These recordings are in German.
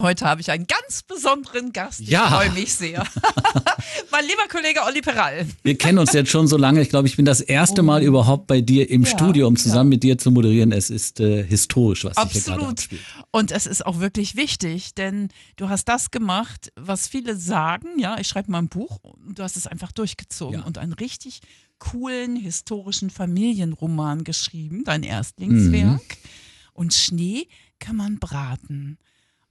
Heute habe ich einen ganz besonderen Gast. Ich freue mich sehr. Mein lieber Kollege Olli Peral. Wir kennen uns jetzt schon so lange. Ich glaube, ich bin das erste Mal überhaupt bei dir im Studio, um zusammen mit dir zu moderieren. Es ist historisch, was ich hier gerade abspiele. Und es ist auch wirklich wichtig, denn du hast das gemacht, was viele sagen. Ja, ich schreibe mal ein Buch. Du hast es einfach durchgezogen und einen richtig coolen historischen Familienroman geschrieben. Dein Erstlingswerk. Und Schnee kann man braten.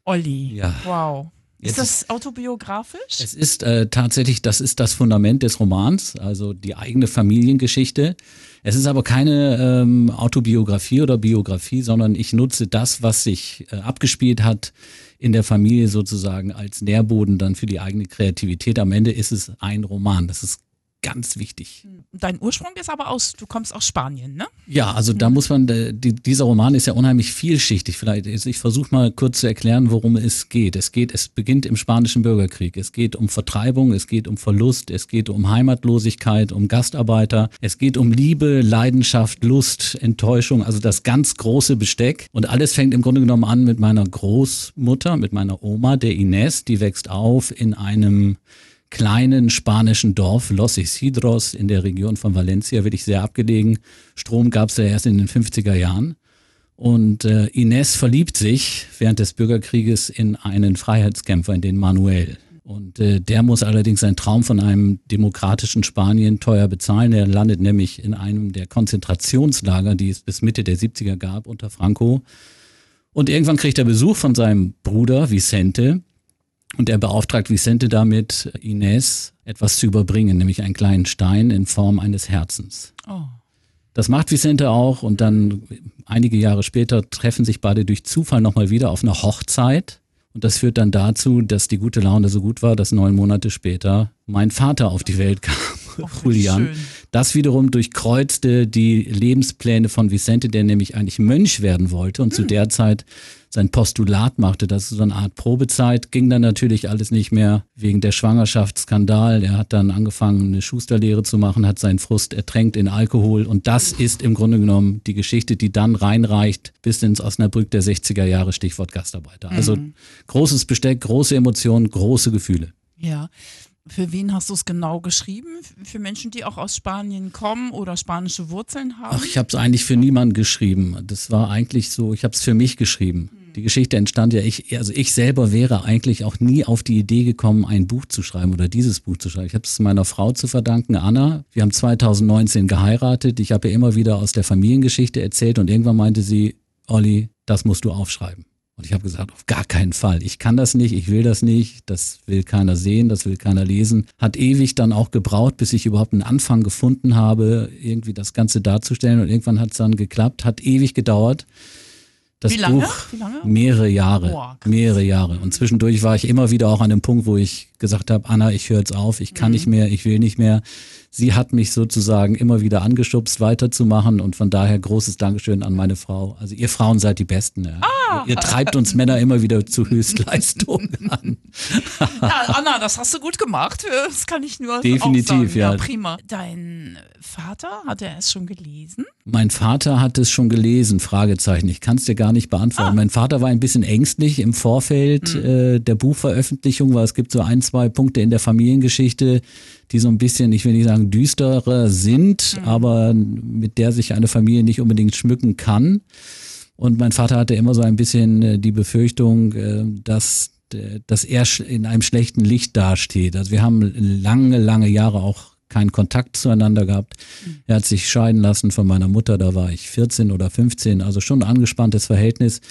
Olli, wow. Ist das autobiografisch? Es ist tatsächlich, das ist das Fundament des Romans, also die eigene Familiengeschichte. Es ist aber keine Autobiografie oder Biografie, sondern ich nutze das, was sich abgespielt hat in der Familie sozusagen als Nährboden dann für die eigene Kreativität. Am Ende ist es ein Roman, das ist ganz wichtig. Dein Ursprung ist aber du kommst aus Spanien, ne? Ja, also da muss man, dieser Roman ist ja unheimlich vielschichtig. Vielleicht, ich versuche mal kurz zu erklären, worum es geht. Es beginnt im Spanischen Bürgerkrieg. Es geht um Vertreibung, es geht um Verlust, es geht um Heimatlosigkeit, um Gastarbeiter. Es geht um Liebe, Leidenschaft, Lust, Enttäuschung, also das ganz große Besteck. Und alles fängt im Grunde genommen an mit meiner Großmutter, mit meiner Oma, der Inés. Die wächst auf in einem kleinen spanischen Dorf Los Isidros in der Region von Valencia, wirklich sehr abgelegen. Strom gab es ja erst in den 50er Jahren. Und Inés verliebt sich während des Bürgerkrieges in einen Freiheitskämpfer, in den Manuel. Und der muss allerdings seinen Traum von einem demokratischen Spanien teuer bezahlen. Er landet nämlich in einem der Konzentrationslager, die es bis Mitte der 70er gab unter Franco. Und irgendwann kriegt er Besuch von seinem Bruder Vicente. Und er beauftragt Vicente damit, Inés etwas zu überbringen, nämlich einen kleinen Stein in Form eines Herzens. Oh. Das macht Vicente auch und dann einige Jahre später treffen sich beide durch Zufall nochmal wieder auf einer Hochzeit. Und das führt dann dazu, dass die gute Laune so gut war, dass 9 Monate später mein Vater auf die Welt kam, Julian. Das wiederum durchkreuzte die Lebenspläne von Vicente, der nämlich eigentlich Mönch werden wollte und zu der Zeit sein Postulat machte. Das ist so eine Art Probezeit, ging dann natürlich alles nicht mehr wegen der Schwangerschaftsskandal. Er hat dann angefangen, eine Schusterlehre zu machen, hat seinen Frust ertränkt in Alkohol und das ist im Grunde genommen die Geschichte, die dann reinreicht bis ins Osnabrück der 60er Jahre, Stichwort Gastarbeiter. Also großes Besteck, große Emotionen, große Gefühle. Ja. Für wen hast du es genau geschrieben? Für Menschen, die auch aus Spanien kommen oder spanische Wurzeln haben? Ach, ich habe es eigentlich für niemanden geschrieben. Das war eigentlich so, ich habe es für mich geschrieben. Die Geschichte entstand ja, ich selber wäre eigentlich auch nie auf die Idee gekommen, ein Buch zu schreiben oder dieses Buch zu schreiben. Ich habe es meiner Frau zu verdanken, Anna. Wir haben 2019 geheiratet. Ich habe ja immer wieder aus der Familiengeschichte erzählt und irgendwann meinte sie, Olli, das musst du aufschreiben. Und ich habe gesagt, auf gar keinen Fall. Ich kann das nicht, ich will das nicht, das will keiner sehen, das will keiner lesen. Hat ewig dann auch gebraucht, bis ich überhaupt einen Anfang gefunden habe, irgendwie das Ganze darzustellen. Und irgendwann hat es dann geklappt, hat ewig gedauert. Das Wie lange? Buch, Wie lange? Mehrere Jahre, Boah, mehrere Jahre. Und zwischendurch war ich immer wieder auch an dem Punkt, wo ich gesagt habe, Anna, ich höre jetzt auf, ich kann nicht mehr, ich will nicht mehr. Sie hat mich sozusagen immer wieder angeschubst, weiterzumachen und von daher großes Dankeschön an meine Frau. Also ihr Frauen seid die Besten. Ja. Ihr treibt uns Männer immer wieder zu Höchstleistungen an. Ja, Anna, das hast du gut gemacht. Das kann ich nur Definitiv, auch sagen. Ja, prima. Dein Vater, hat er es schon gelesen? Mein Vater hat es schon gelesen, Fragezeichen. Ich kann es dir gar nicht beantworten. Mein Vater war ein bisschen ängstlich im Vorfeld der Buchveröffentlichung, weil es gibt so 1, 2 Punkte in der Familiengeschichte, die so ein bisschen, ich will nicht sagen düsterer sind, aber mit der sich eine Familie nicht unbedingt schmücken kann. Und mein Vater hatte immer so ein bisschen die Befürchtung, dass er in einem schlechten Licht dasteht. Also wir haben lange, lange Jahre auch keinen Kontakt zueinander gehabt. Er hat sich scheiden lassen von meiner Mutter, da war ich 14 oder 15, also schon ein angespanntes Verhältnis.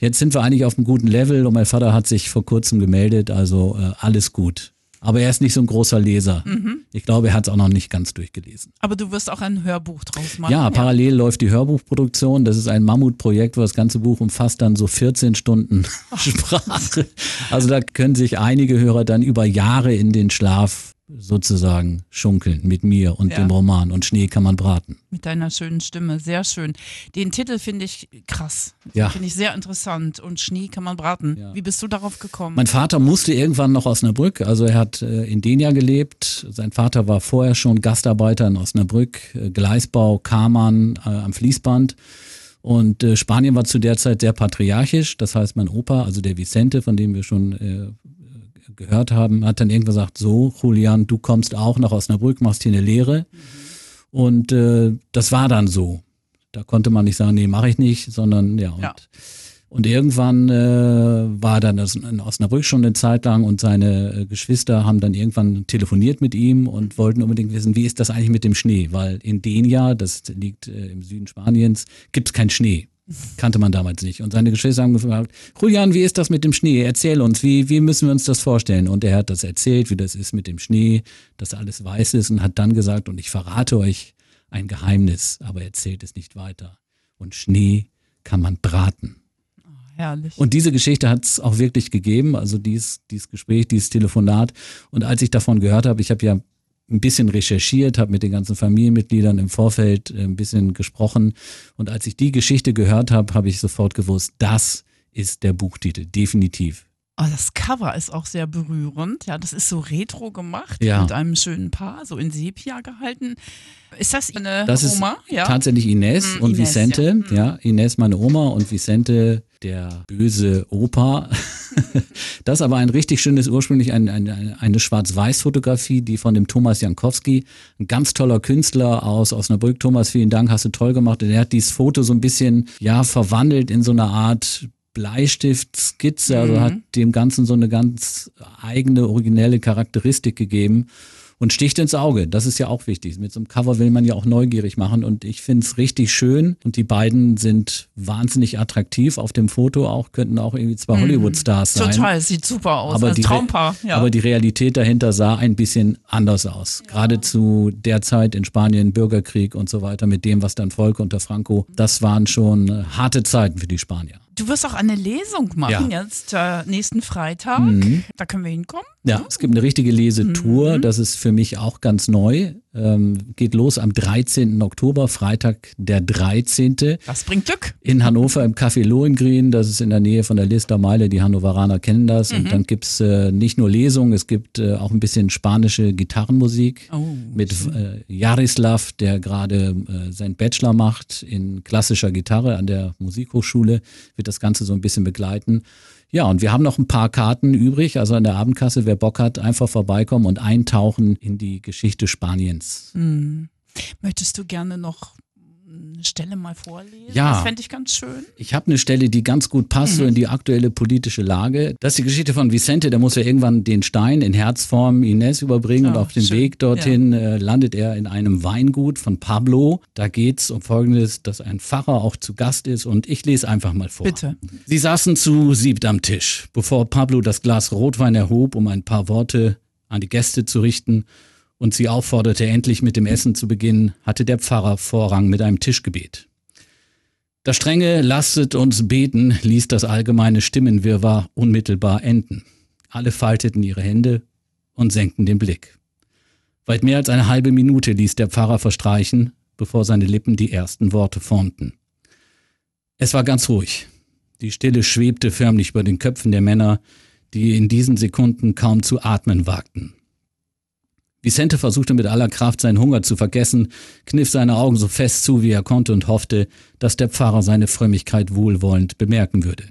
Jetzt sind wir eigentlich auf einem guten Level und mein Vater hat sich vor kurzem gemeldet, also alles gut. Aber er ist nicht so ein großer Leser. Ich glaube, er hat es auch noch nicht ganz durchgelesen. Aber du wirst auch ein Hörbuch draus machen. Ja, parallel läuft die Hörbuchproduktion. Das ist ein Mammutprojekt, wo das ganze Buch umfasst dann so 14 Stunden Sprache. Also da können sich einige Hörer dann über Jahre in den Schlaf sozusagen schunkeln mit mir und dem Roman. Und Schnee kann man braten. Mit deiner schönen Stimme, sehr schön. Den Titel finde ich krass. Ja. Finde ich sehr interessant. Und Schnee kann man braten. Ja. Wie bist du darauf gekommen? Mein Vater musste irgendwann nach Osnabrück. Also er hat in Denia gelebt. Sein Vater war vorher schon Gastarbeiter in Osnabrück, Gleisbau, Kahrmann am Fließband. Und Spanien war zu der Zeit sehr patriarchisch, das heißt mein Opa, also der Vicente, von dem wir schon gehört haben, hat dann irgendwann gesagt, so Julian, du kommst auch nach Osnabrück, machst hier eine Lehre. Und das war dann so. Da konnte man nicht sagen, nee, mache ich nicht, sondern ja. Und irgendwann war dann das in Osnabrück schon eine Zeit lang und seine Geschwister haben dann irgendwann telefoniert mit ihm und wollten unbedingt wissen, wie ist das eigentlich mit dem Schnee? Weil in Denia, das liegt im Süden Spaniens, gibt es keinen Schnee. Kannte man damals nicht. Und seine Geschwister haben gefragt, Julian, wie ist das mit dem Schnee? Erzähl uns, wie müssen wir uns das vorstellen? Und er hat das erzählt, wie das ist mit dem Schnee, dass alles weiß ist und hat dann gesagt, und ich verrate euch ein Geheimnis, aber erzählt es nicht weiter. Und Schnee kann man braten. Oh, herrlich. Und diese Geschichte hat es auch wirklich gegeben, also dieses Gespräch, dieses Telefonat. Und als ich davon gehört habe, ich habe ja ein bisschen recherchiert, habe mit den ganzen Familienmitgliedern im Vorfeld ein bisschen gesprochen. Und als ich die Geschichte gehört habe, habe ich sofort gewusst, das ist der Buchtitel, definitiv. Oh, das Cover ist auch sehr berührend. Ja, das ist so retro gemacht, mit einem schönen Paar, so in Sepia gehalten. Ist das eine Oma? Das ist tatsächlich Inés und Inés, Vicente. Ja, Inés meine Oma und Vicente der böse Opa. Das ist aber ein richtig schönes, ursprünglich eine Schwarz-Weiß-Fotografie, die von dem Thomas Jankowski, ein ganz toller Künstler aus Osnabrück. Thomas, vielen Dank, hast du toll gemacht. Und er hat dieses Foto so ein bisschen verwandelt in so eine Art Bleistiftskizze, also hat dem Ganzen so eine ganz eigene, originelle Charakteristik gegeben und sticht ins Auge. Das ist ja auch wichtig. Mit so einem Cover will man ja auch neugierig machen und ich finde es richtig schön und die beiden sind wahnsinnig attraktiv. Auf dem Foto auch, könnten auch irgendwie zwei Hollywood-Stars sein. Total, sieht super aus. Aber, Traumpaar, aber die Realität dahinter sah ein bisschen anders aus. Ja. Gerade zu der Zeit in Spanien, Bürgerkrieg und so weiter, mit dem, was dann folgte unter Franco. Das waren schon harte Zeiten für die Spanier. Du wirst auch eine Lesung machen jetzt nächsten Freitag. Da können wir hinkommen. Ja, es gibt eine richtige Lesetour. Das ist für mich auch ganz neu. Geht los am 13. Oktober, Freitag der 13. Das bringt Glück. In Hannover im Café Lohengrin, das ist in der Nähe von der Listermeile, die Hannoveraner kennen das. Und dann gibt es nicht nur Lesungen, es gibt auch ein bisschen spanische Gitarrenmusik mit Jarislav, der gerade seinen Bachelor macht in klassischer Gitarre an der Musikhochschule, wird das Ganze so ein bisschen begleiten. Ja, und wir haben noch ein paar Karten übrig, also an der Abendkasse, wer Bock hat, einfach vorbeikommen und eintauchen in die Geschichte Spaniens. Hm. Möchtest du gerne noch eine Stelle mal vorlesen? Ja. Das fände ich ganz schön. Ich habe eine Stelle, die ganz gut passt so in die aktuelle politische Lage. Das ist die Geschichte von Vicente, der muss ja irgendwann den Stein in Herzform Inés überbringen und auf dem Weg dorthin landet er in einem Weingut von Pablo. Da geht es um Folgendes, dass ein Pfarrer auch zu Gast ist und ich lese einfach mal vor. Bitte. Sie saßen zu siebt am Tisch, bevor Pablo das Glas Rotwein erhob, um ein paar Worte an die Gäste zu richten. Und sie aufforderte, endlich mit dem Essen zu beginnen, hatte der Pfarrer Vorrang mit einem Tischgebet. Das strenge "Lasset uns beten" ließ das allgemeine Stimmenwirrwarr unmittelbar enden. Alle falteten ihre Hände und senkten den Blick. Weit mehr als eine halbe Minute ließ der Pfarrer verstreichen, bevor seine Lippen die ersten Worte formten. Es war ganz ruhig. Die Stille schwebte förmlich über den Köpfen der Männer, die in diesen Sekunden kaum zu atmen wagten. Vicente versuchte mit aller Kraft, seinen Hunger zu vergessen, kniff seine Augen so fest zu, wie er konnte und hoffte, dass der Pfarrer seine Frömmigkeit wohlwollend bemerken würde.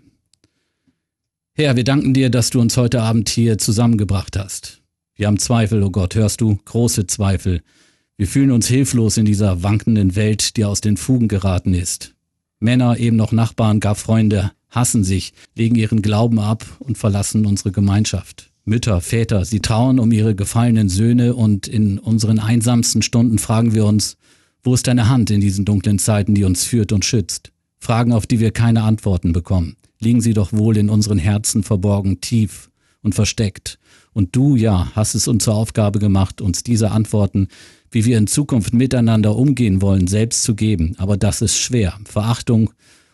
Herr, wir danken dir, dass du uns heute Abend hier zusammengebracht hast. Wir haben Zweifel, oh Gott, hörst du, große Zweifel. Wir fühlen uns hilflos in dieser wankenden Welt, die aus den Fugen geraten ist. Männer, eben noch Nachbarn, gar Freunde, hassen sich, legen ihren Glauben ab und verlassen unsere Gemeinschaft. Mütter, Väter, sie trauern um ihre gefallenen Söhne und in unseren einsamsten Stunden fragen wir uns, wo ist deine Hand in diesen dunklen Zeiten, die uns führt und schützt? Fragen, auf die wir keine Antworten bekommen. Liegen sie doch wohl in unseren Herzen verborgen, tief und versteckt. Und du, hast es uns zur Aufgabe gemacht, uns diese Antworten, wie wir in Zukunft miteinander umgehen wollen, selbst zu geben. Aber das ist schwer. Verachtung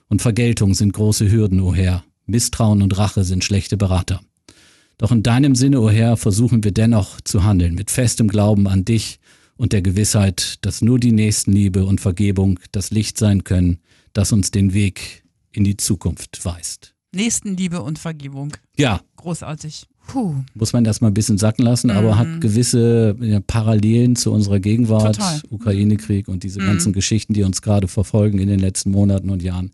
und Vergeltung sind große Hürden, o Herr. Misstrauen und Rache sind schlechte Berater. Doch in deinem Sinne, o Herr, versuchen wir dennoch zu handeln, mit festem Glauben an dich und der Gewissheit, dass nur die Nächstenliebe und Vergebung das Licht sein können, das uns den Weg in die Zukunft weist. Nächstenliebe und Vergebung. Ja. Großartig. Puh. Muss man das mal ein bisschen sacken lassen, aber hat gewisse Parallelen zu unserer Gegenwart, Ukraine-Krieg und diese ganzen Geschichten, die uns gerade verfolgen in den letzten Monaten und Jahren.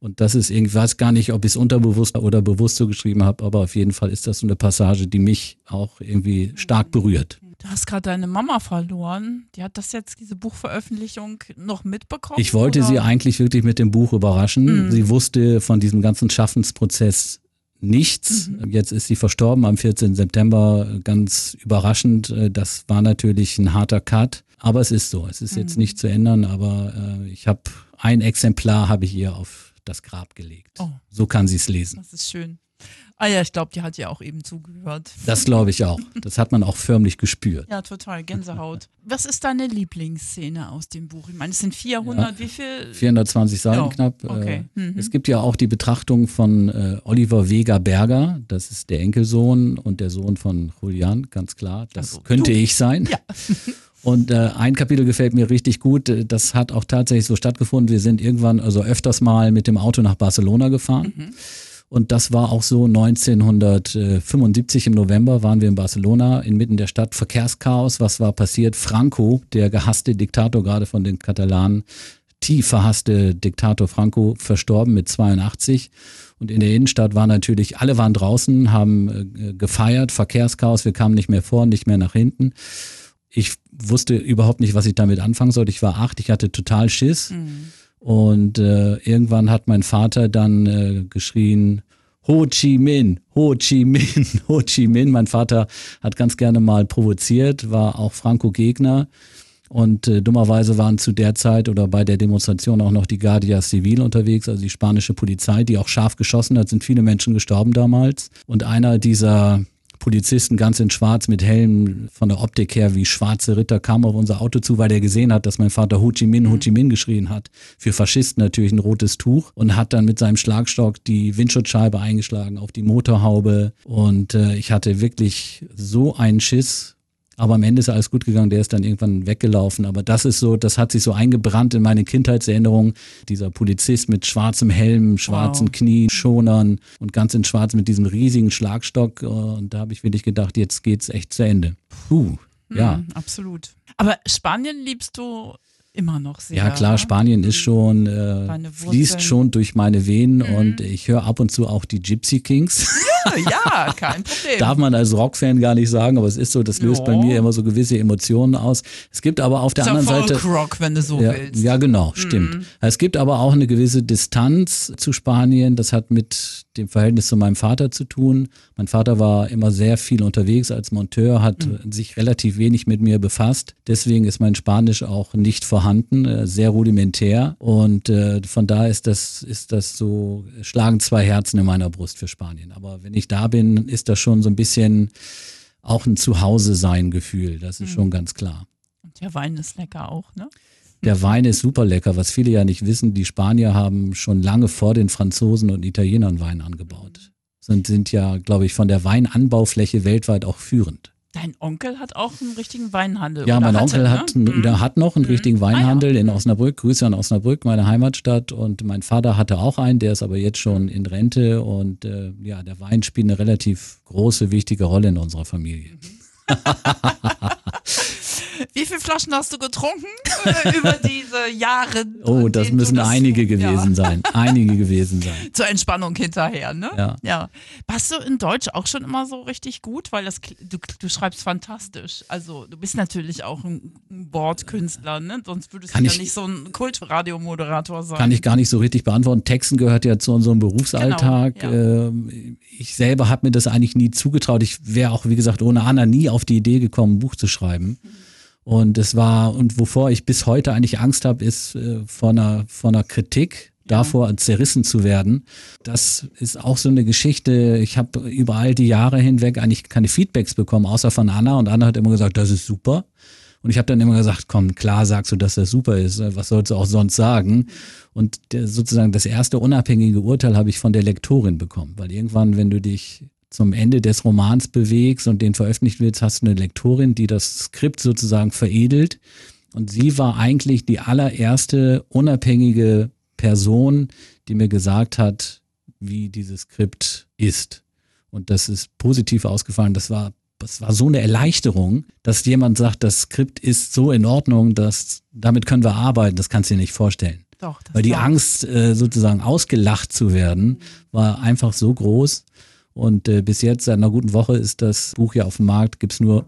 Und das ist irgendwie, ich weiß gar nicht, ob ich es unterbewusst oder bewusst so geschrieben habe, aber auf jeden Fall ist das so eine Passage, die mich auch irgendwie stark berührt. Du hast gerade deine Mama verloren. Die hat das jetzt, diese Buchveröffentlichung, noch mitbekommen? Ich wollte sie eigentlich wirklich mit dem Buch überraschen. Sie wusste von diesem ganzen Schaffensprozess nichts. Jetzt ist sie verstorben am 14. September. Ganz überraschend. Das war natürlich ein harter Cut. Aber es ist so. Es ist jetzt nicht zu ändern. Aber ich habe ein Exemplar habe ich ihr auf das Grab gelegt. Oh. So kann sie es lesen. Das ist schön. Ah ja, ich glaube, die hat ja auch eben zugehört. Das glaube ich auch. Das hat man auch förmlich gespürt. Ja, total. Gänsehaut. Was ist deine Lieblingsszene aus dem Buch? Ich meine, es sind 400, wie viel? 420 Seiten knapp. Okay. Es gibt ja auch die Betrachtung von Oliver Vega Berger. Das ist der Enkelsohn und der Sohn von Julian, ganz klar. Das also, könnte ich sein. Ja. Und ein Kapitel gefällt mir richtig gut, das hat auch tatsächlich so stattgefunden. Wir sind irgendwann, also öfters mal mit dem Auto nach Barcelona gefahren. Und das war auch so 1975 im November waren wir in Barcelona, inmitten der Stadt, Verkehrschaos. Was war passiert? Franco, der gehasste Diktator gerade von den Katalanen, tief verhasste Diktator Franco, verstorben mit 82. Und in der Innenstadt waren natürlich, alle waren draußen, haben gefeiert, Verkehrschaos, wir kamen nicht mehr vor, nicht mehr nach hinten. Ich wusste überhaupt nicht, was ich damit anfangen sollte. Ich war 8, ich hatte total Schiss. Und irgendwann hat mein Vater dann geschrien, Ho Chi Minh, Ho Chi Minh, Ho Chi Minh. Mein Vater hat ganz gerne mal provoziert, war auch Franco-Gegner. Und dummerweise waren zu der Zeit oder bei der Demonstration auch noch die Guardia Civil unterwegs, also die spanische Polizei, die auch scharf geschossen hat, sind viele Menschen gestorben damals. Und einer dieser Polizisten ganz in schwarz mit Helm, von der Optik her wie schwarze Ritter, kam auf unser Auto zu, weil der gesehen hat, dass mein Vater Ho Chi Minh geschrien hat. Für Faschisten natürlich ein rotes Tuch und hat dann mit seinem Schlagstock die Windschutzscheibe eingeschlagen auf die Motorhaube und ich hatte wirklich so einen Schiss. Aber am Ende ist alles gut gegangen, der ist dann irgendwann weggelaufen. Aber das ist so, das hat sich so eingebrannt in meine Kindheitserinnerung. Dieser Polizist mit schwarzem Helm, schwarzen Knien, Schonern und ganz in schwarz mit diesem riesigen Schlagstock. Und da habe ich wirklich gedacht, jetzt geht's echt zu Ende. Puh, ja. Absolut. Aber Spanien liebst du immer noch sehr. Ja klar, Spanien ist schon, fließt schon durch meine Venen und ich höre ab und zu auch die Gypsy Kings. Ja, kein Problem. Darf man als Rockfan gar nicht sagen, aber es ist so, das löst bei mir immer so gewisse Emotionen aus. Es gibt aber auf der anderen Seite Folk-Rock, wenn du so willst. Ja genau, stimmt. Es gibt aber auch eine gewisse Distanz zu Spanien, das hat mit dem Verhältnis zu meinem Vater zu tun. Mein Vater war immer sehr viel unterwegs als Monteur, hat sich relativ wenig mit mir befasst. Deswegen ist mein Spanisch auch nicht vorhanden, sehr rudimentär. Und von da ist das so, schlagen zwei Herzen in meiner Brust für Spanien. Aber wenn ich da bin, ist das schon so ein bisschen auch ein Zuhause-Sein-Gefühl. Das ist schon ganz klar. Und der Wein ist lecker auch, ne? Der Wein ist super lecker, was viele ja nicht wissen. Die Spanier haben schon lange vor den Franzosen und Italienern Wein angebaut. Sind ja, glaube ich, von der Weinanbaufläche weltweit auch führend. Dein Onkel hat auch einen richtigen Weinhandel. Ja, mein Onkel hat noch einen richtigen Weinhandel in Osnabrück. Grüße an Osnabrück, meine Heimatstadt. Und mein Vater hatte auch einen, der ist aber jetzt schon in Rente. Und ja, der Wein spielt eine relativ große, wichtige Rolle in unserer Familie. Wie viele Flaschen hast du getrunken über diese Jahre? Oh, das müssen einige gewesen sein. Einige gewesen sein. Zur Entspannung hinterher, ne? Ja. Warst du in Deutsch auch schon immer so richtig gut? Weil das, du schreibst fantastisch. Also du bist natürlich auch ein Wortkünstler, ne? Sonst würdest du ja nicht so ein Kultradiomoderator sein. Kann ich gar nicht so richtig beantworten. Texten gehört ja zu unserem Berufsalltag. Genau, ja. Ich selber habe mir das eigentlich nie zugetraut. Ich wäre auch, wie gesagt, ohne Anna nie auf die Idee gekommen, ein Buch zu schreiben. Und wovor ich bis heute eigentlich Angst habe, ist vor einer Kritik, davor zerrissen zu werden. Das ist auch so eine Geschichte. Ich habe über all die Jahre hinweg eigentlich keine Feedbacks bekommen, außer von Anna. Und Anna hat immer gesagt, das ist super. Und ich habe dann immer gesagt, komm, klar sagst du, dass das super ist. Was sollst du auch sonst sagen? Und sozusagen das erste unabhängige Urteil habe ich von der Lektorin bekommen. Weil irgendwann, wenn du dich zum Ende des Romans bewegst und den veröffentlicht willst, hast du eine Lektorin, die das Skript sozusagen veredelt. Und sie war eigentlich die allererste unabhängige Person, die mir gesagt hat, wie dieses Skript ist. Und das ist positiv ausgefallen. Das war so eine Erleichterung, dass jemand sagt, das Skript ist so in Ordnung, dass damit können wir arbeiten. Das kannst du dir nicht vorstellen. Doch, weil die Angst, sozusagen ausgelacht zu werden, war einfach so groß. Und bis jetzt, seit einer guten Woche, ist das Buch ja auf dem Markt, gibt es nur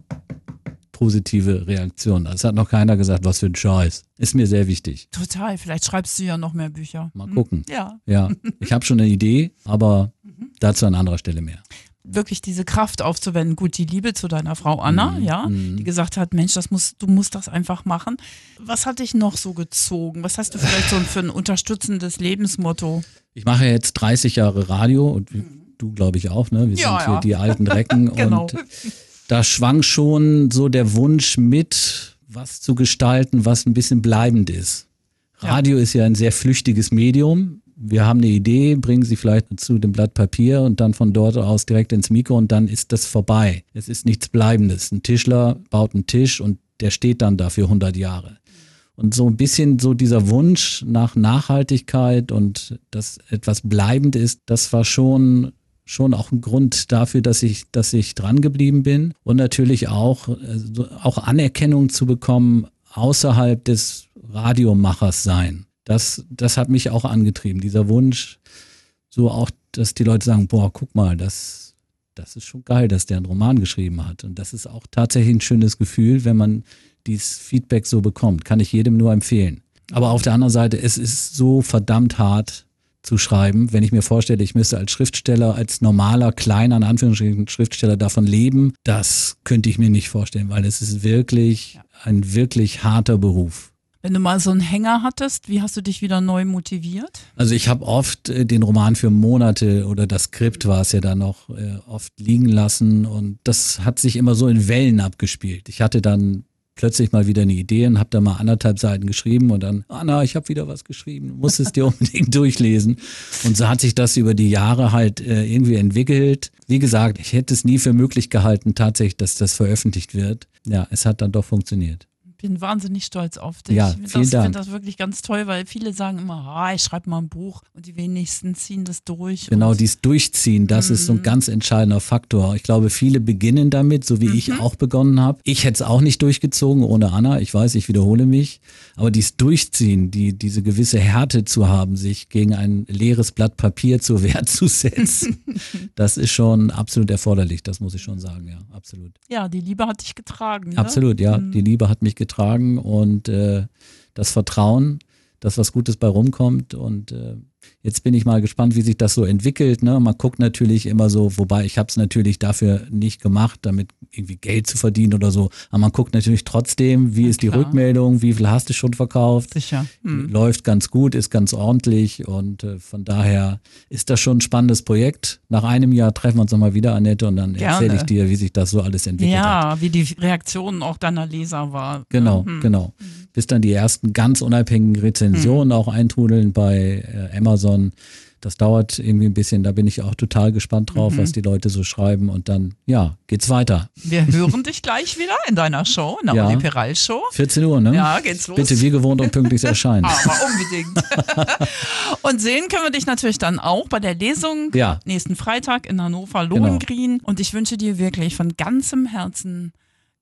positive Reaktionen. Es hat noch keiner gesagt, was für ein Scheiß. Ist mir sehr wichtig. Total, vielleicht schreibst du ja noch mehr Bücher. Mal gucken. Ja. Ja. Ich habe schon eine Idee, aber dazu an anderer Stelle mehr. Wirklich diese Kraft aufzuwenden. Gut, die Liebe zu deiner Frau Anna, ja, die gesagt hat, Mensch, du musst das einfach machen. Was hat dich noch so gezogen? Was hast du vielleicht so für ein unterstützendes Lebensmotto? Ich mache jetzt 30 Jahre Radio und du, glaube ich, auch, ne? Wir sind hier die alten Recken. Genau. Und da schwang schon so der Wunsch mit, was zu gestalten, was ein bisschen bleibend ist. Radio ist ja ein sehr flüchtiges Medium. Wir haben eine Idee, bringen sie vielleicht zu dem Blatt Papier und dann von dort aus direkt ins Mikro und dann ist das vorbei. Es ist nichts Bleibendes. Ein Tischler baut einen Tisch und der steht dann da für 100 Jahre. Und so ein bisschen so dieser Wunsch nach Nachhaltigkeit und dass etwas bleibend ist, das war schon auch ein Grund dafür, dass ich dran geblieben bin und natürlich auch Anerkennung zu bekommen, außerhalb des Radiomachers sein. Das hat mich auch angetrieben, dieser Wunsch, so auch, dass die Leute sagen, boah, guck mal, das ist schon geil, dass der einen Roman geschrieben hat. Und das ist auch tatsächlich ein schönes Gefühl, wenn man dieses Feedback so bekommt. Kann ich jedem nur empfehlen. Aber auf der anderen Seite, es ist so verdammt hart zu schreiben, wenn ich mir vorstelle, ich müsste als Schriftsteller, als normaler, kleiner, in Anführungsstrichen Schriftsteller davon leben, das könnte ich mir nicht vorstellen, weil es ist wirklich ein wirklich harter Beruf. Wenn du mal so einen Hänger hattest, wie hast du dich wieder neu motiviert? Also ich habe oft den Roman für Monate oder das Skript war es ja dann noch oft liegen lassen und das hat sich immer so in Wellen abgespielt. Ich hatte dann plötzlich mal wieder eine Idee und habe da mal 1,5 Seiten geschrieben und dann, Anna, ich habe wieder was geschrieben, muss es dir unbedingt durchlesen. Und so hat sich das über die Jahre halt irgendwie entwickelt. Wie gesagt, ich hätte es nie für möglich gehalten tatsächlich, dass das veröffentlicht wird. Ja, es hat dann doch funktioniert. Bin wahnsinnig stolz auf dich. Ja, vielen Dank. Ich finde das wirklich ganz toll, weil viele sagen immer, ich schreibe mal ein Buch und die wenigsten ziehen das durch. Genau, dieses Durchziehen, das ist so ein ganz entscheidender Faktor. Ich glaube, viele beginnen damit, so wie ich auch begonnen habe. Ich hätte es auch nicht durchgezogen ohne Anna. Ich weiß, ich wiederhole mich. Aber dieses Durchziehen, diese gewisse Härte zu haben, sich gegen ein leeres Blatt Papier zur Wehr zu setzen, das ist schon absolut erforderlich. Das muss ich schon sagen, ja, absolut. Ja, die Liebe hat dich getragen. Ne? Absolut, ja. Die Liebe hat mich getragen und das Vertrauen, dass was Gutes bei rumkommt und jetzt bin ich mal gespannt, wie sich das so entwickelt. Ne? Man guckt natürlich immer so, wobei ich habe es natürlich dafür nicht gemacht, damit irgendwie Geld zu verdienen oder so, aber man guckt natürlich trotzdem, wie ist die Rückmeldung, wie viel hast du schon verkauft, läuft ganz gut, ist ganz ordentlich und von daher ist das schon ein spannendes Projekt. Nach einem Jahr treffen wir uns nochmal wieder, Annette, und dann erzähle ich dir, wie sich das so alles entwickelt hat. Ja, wie die Reaktion auch deiner Leser war. Genau, genau. Bis dann die ersten ganz unabhängigen Rezensionen auch eintrudeln bei Amazon. Das dauert irgendwie ein bisschen, da bin ich auch total gespannt drauf, was die Leute so schreiben und dann, ja, geht's weiter. Wir hören dich gleich wieder in deiner Show, in der Olli Peral Show. 14 Uhr, ne? Ja, geht's los. Bitte wie gewohnt und pünktlich erscheinen. Aber unbedingt. Und sehen können wir dich natürlich dann auch bei der Lesung nächsten Freitag in Hannover Lohengrin. Genau. Und ich wünsche dir wirklich von ganzem Herzen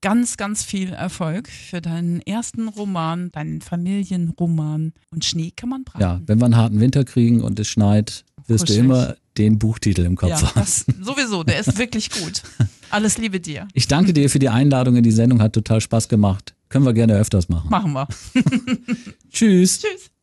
ganz, ganz viel Erfolg für deinen ersten Roman, deinen Familienroman. Und Schnee kann man braten. Ja, wenn wir einen harten Winter kriegen und es schneit, wirst du immer den Buchtitel im Kopf haben. Das sowieso, der ist wirklich gut. Alles Liebe dir. Ich danke dir für die Einladung in die Sendung, hat total Spaß gemacht. Können wir gerne öfters machen. Machen wir. Tschüss. Tschüss.